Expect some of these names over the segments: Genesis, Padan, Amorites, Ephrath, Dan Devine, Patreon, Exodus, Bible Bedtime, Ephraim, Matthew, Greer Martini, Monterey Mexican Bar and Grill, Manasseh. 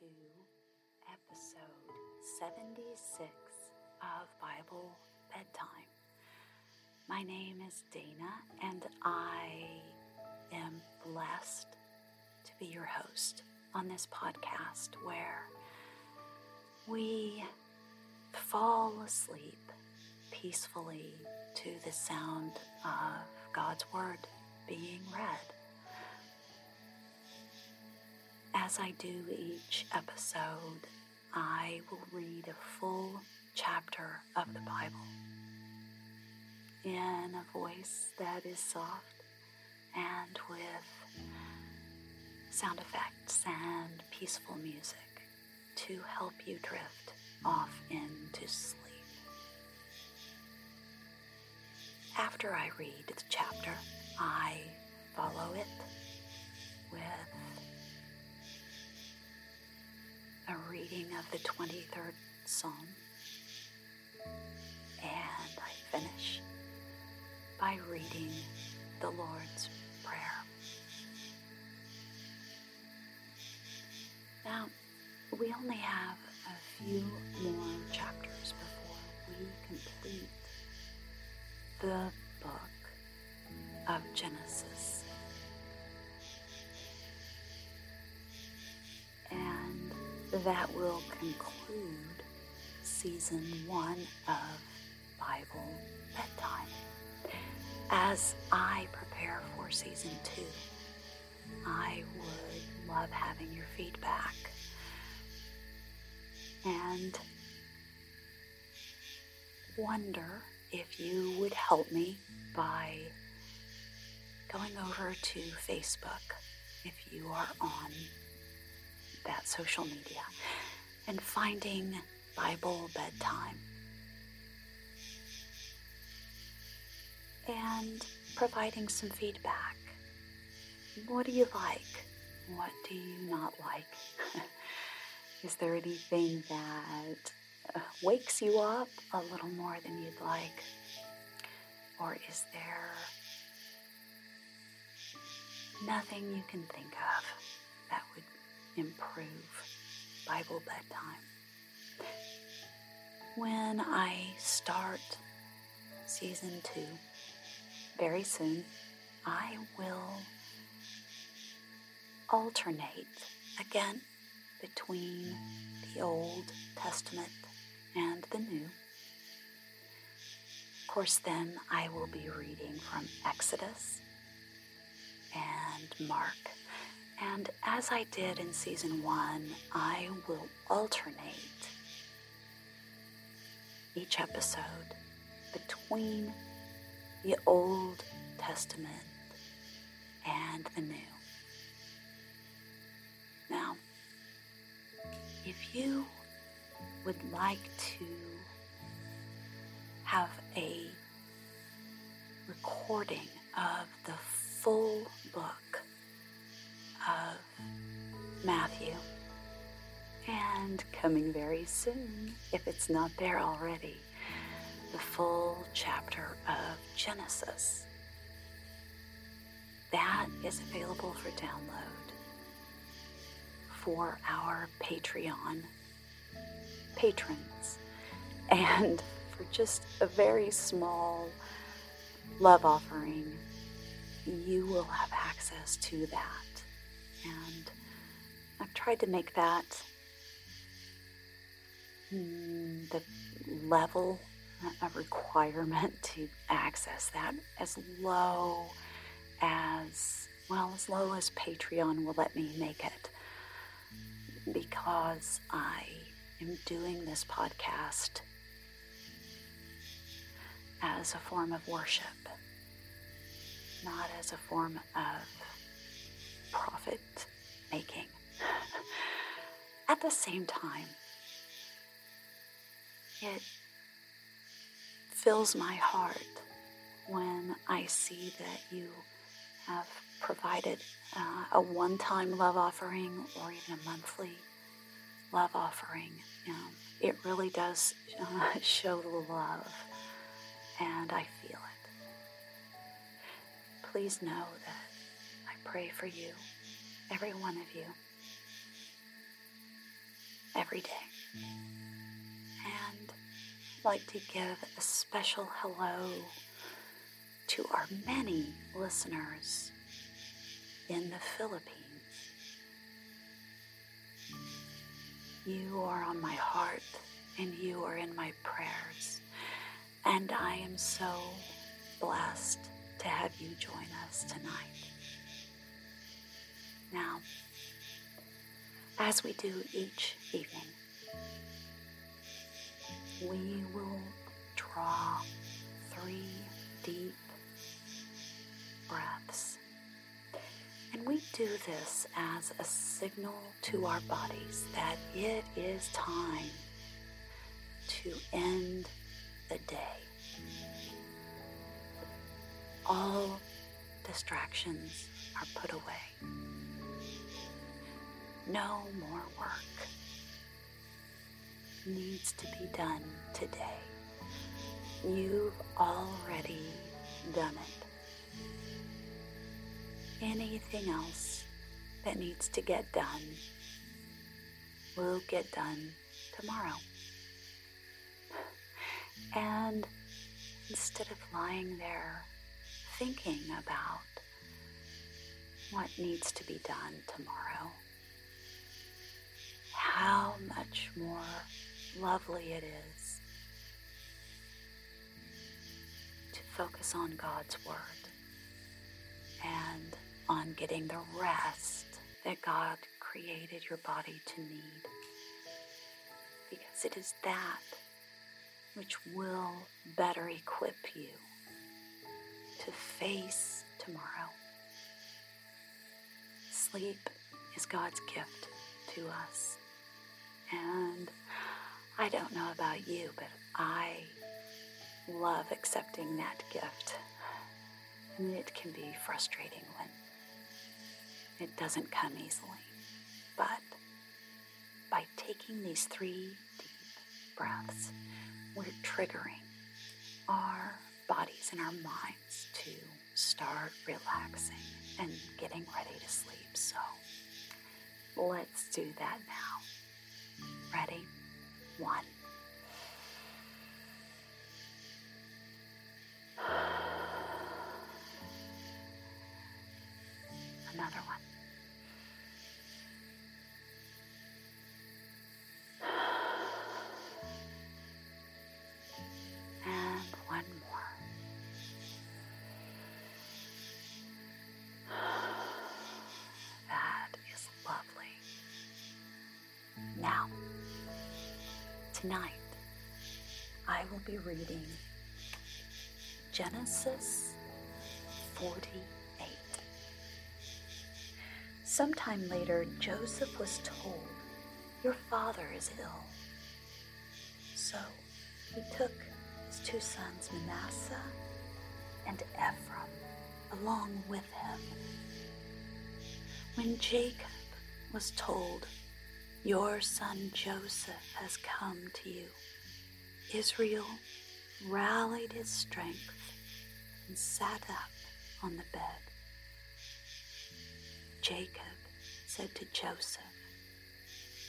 to episode 76 of Bible Bedtime. My name is Dana, and I am blessed to be your host on this podcast where we fall asleep peacefully to the sound of God's Word being read. As I do each episode, I will read a full chapter of the Bible in a voice that is soft and with sound effects and peaceful music to help you drift off into sleep. After I read the chapter, I follow it with a reading of the 23rd Psalm, and I finish by reading the Lord's Prayer. Now, we only have a few more chapters before we complete the book of Genesis. That will conclude Season 1 of Bible Bedtime. As I prepare for Season 2, I would love having your feedback. And wonder if you would help me by going over to Facebook if you are on that social media and finding Bible Bedtime, and providing some feedback. What do you like? What do you not like? Is there anything that wakes you up a little more than you'd like? Or is there nothing you can think of that would improve Bible Bedtime? When I start Season 2 very soon, I will alternate again between the Old Testament and the New. Of course, then I will be reading from Exodus and Mark. And as I did in Season 1, I will alternate each episode between the Old Testament and the New. Now, if you would like to have a recording of the full book of Matthew, and coming very soon, if it's not there already, the full chapter of Genesis, that is available for download for our Patreon patrons, and for just a very small love offering, you will have access to that. And I've tried to make that the level of requirement to access that as low as Patreon will let me make it, because I am doing this podcast as a form of worship, not as a form of profit making. At the same time, it fills my heart when I see that you have provided a one-time love offering or even a monthly love offering. It really does show the love, and I feel it. Please know that I pray for you, every one of you, every day. And I'd like to give a special hello to our many listeners in the Philippines. You are on my heart and you are in my prayers. And I am so blessed to have you join us tonight. Now, as we do each evening, we will draw 3 deep breaths. And we do this as a signal to our bodies that it is time to end the day. All distractions are put away. No more work needs to be done today. You've already done it. Anything else that needs to get done will get done tomorrow. And instead of lying there thinking about what needs to be done tomorrow, how much more lovely it is to focus on God's Word and on getting the rest that God created your body to need. Because it is that which will better equip you to face tomorrow. Sleep is God's gift to us. And I don't know about you, but I love accepting that gift. And it can be frustrating when it doesn't come easily. But by taking these 3 deep breaths, we're triggering our bodies and our minds to start relaxing and getting ready to sleep. So let's do that now. Ready? 1. Another one. And one more. That is lovely. Now, tonight, I will be reading Genesis 48. Sometime later, Joseph was told, "Your father is ill." So he took his 2 sons, Manasseh and Ephraim, along with him. When Jacob was told, "Your son Joseph has come to you," Israel rallied his strength and sat up on the bed. Jacob said to Joseph,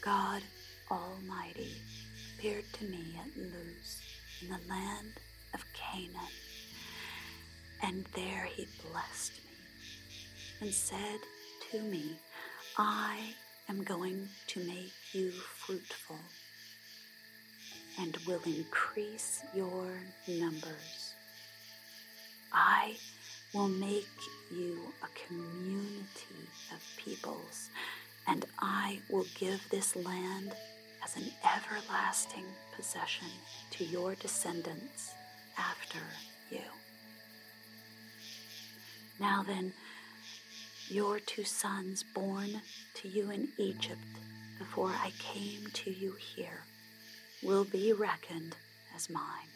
"God Almighty appeared to me at Luz in the land of Canaan, and there he blessed me and said to me, I am going to make you fruitful and will increase your numbers. I will make you a community of peoples, and I will give this land as an everlasting possession to your descendants after you. Now then, your 2 sons born to you in Egypt before I came to you here will be reckoned as mine.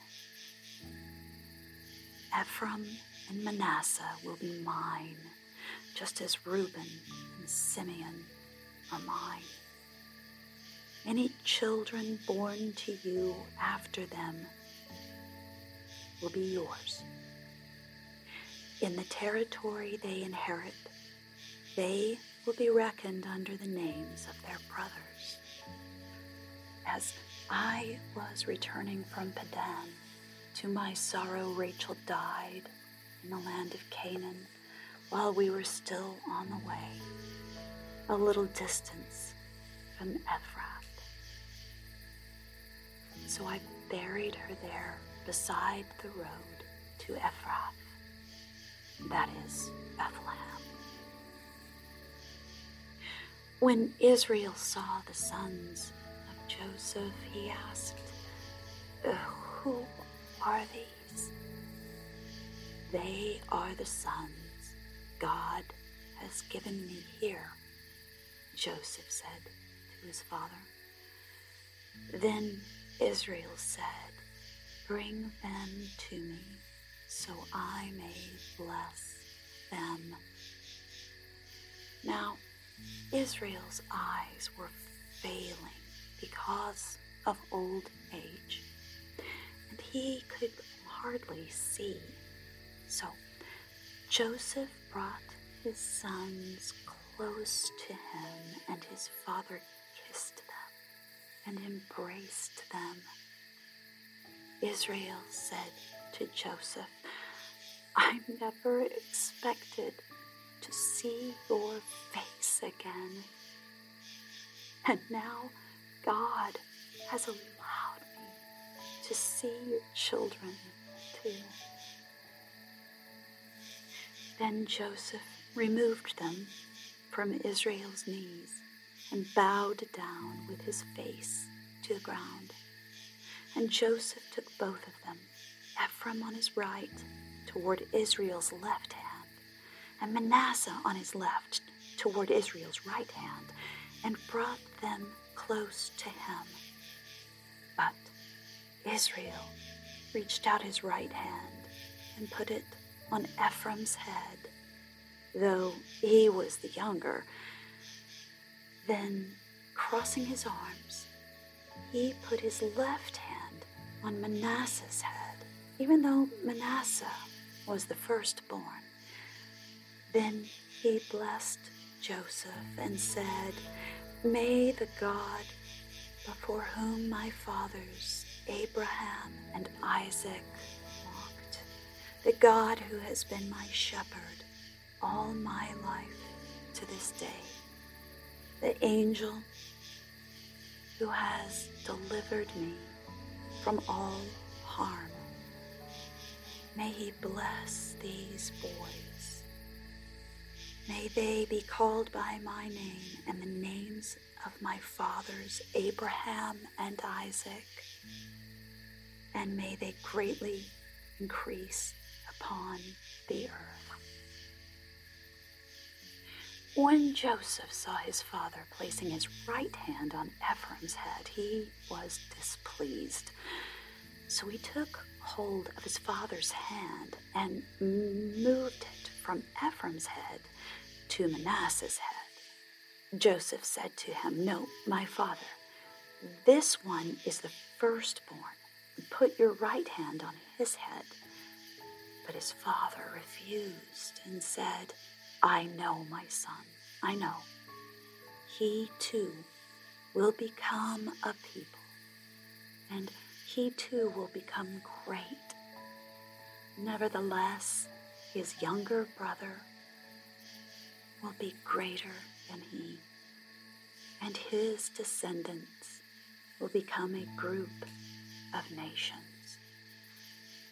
Ephraim and Manasseh will be mine, just as Reuben and Simeon are mine. Any children born to you after them will be yours. In the territory they inherit, they will be reckoned under the names of their brothers. as I was returning from Padan, to my sorrow Rachel died in the land of Canaan while we were still on the way, a little distance from Ephrath. So I buried her there beside the road to Ephrath, that is, Bethlehem. When Israel saw the sons of Joseph, he asked, "Who are these?" "They are the sons God has given me here," Joseph said to his father. Then Israel said, "Bring them to me, so I may bless them." Now, Israel's eyes were failing because of old age, and he could hardly see. So Joseph brought his sons close to him, and his father kissed them and embraced them. Israel said to Joseph, "I never expected to see your face again. And now God has allowed me to see your children too." Then Joseph removed them from Israel's knees and bowed down with his face to the ground. And Joseph took both of them, Ephraim on his right toward Israel's left hand, and Manasseh on his left toward Israel's right hand, and brought them close to him. But Israel reached out his right hand and put it on Ephraim's head, though he was the younger. Then, crossing his arms, he put his left hand on Manasseh's head, even though Manasseh was the firstborn. Then he blessed Joseph and said, "May the God before whom my fathers Abraham and Isaac walked, the God who has been my shepherd all my life to this day, the angel who has delivered me from all harm, may he bless these boys. May they be called by my name and the names of my fathers Abraham and Isaac, and may they greatly increase upon the earth." When Joseph saw his father placing his right hand on Ephraim's head, he was displeased. So he took hold of his father's hand and moved it from Ephraim's head to Manasseh's head. Joseph said to him, "No, my father, this one is the firstborn. Put your right hand on his head." But his father refused and said, "I know, my son, I know. He too will become a people, and he too will become great. Nevertheless, his younger brother will be greater than he, and his descendants will become a group of nations."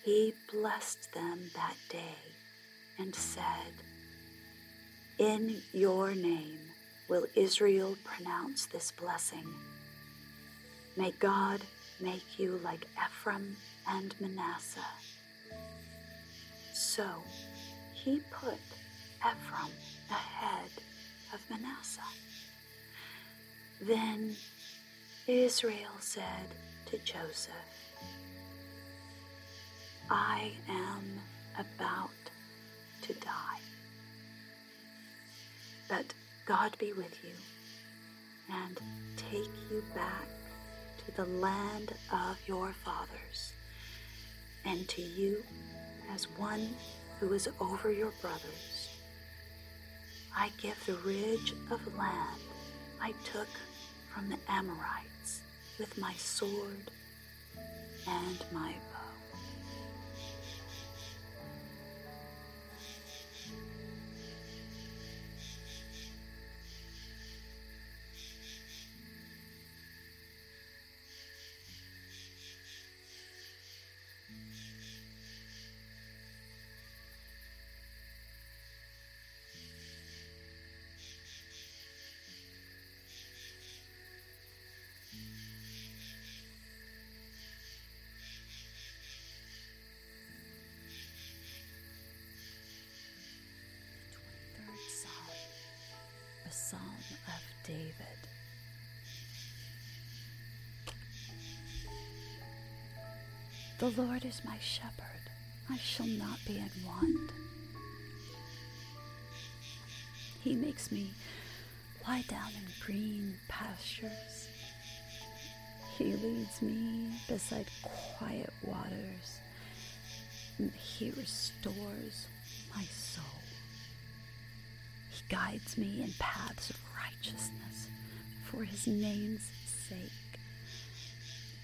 He blessed them that day and said, "In your name will Israel pronounce this blessing. May God make you like Ephraim and Manasseh." So he put Ephraim ahead of Manasseh. Then Israel said to Joseph, "I am about to die, but God be with you and take you back to the land of your fathers, and to you as one who is over your brothers, I give the ridge of land I took from the Amorites with my sword and my bow. Psalm of David. The Lord is my shepherd, I shall not be in want. He makes me lie down in green pastures. He leads me beside quiet waters. He restores my soul. Guides me in paths of righteousness for his name's sake.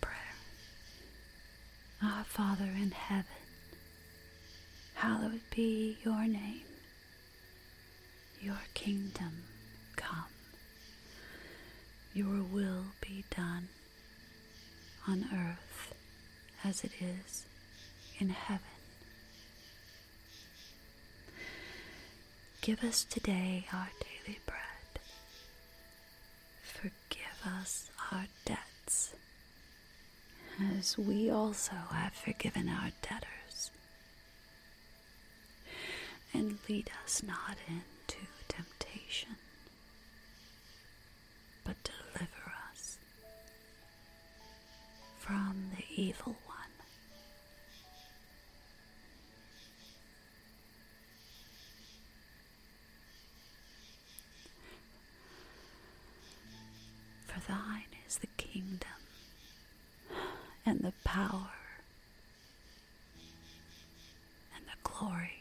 Prayer. Our Father in heaven, hallowed be your name. Your kingdom come. Your will be done on earth as it is in heaven. Give us today our daily bread. Forgive us our debts, as we also have forgiven our debtors. And lead us not into temptation, but deliver us from the evil one. For thine is the kingdom, and the power, and the glory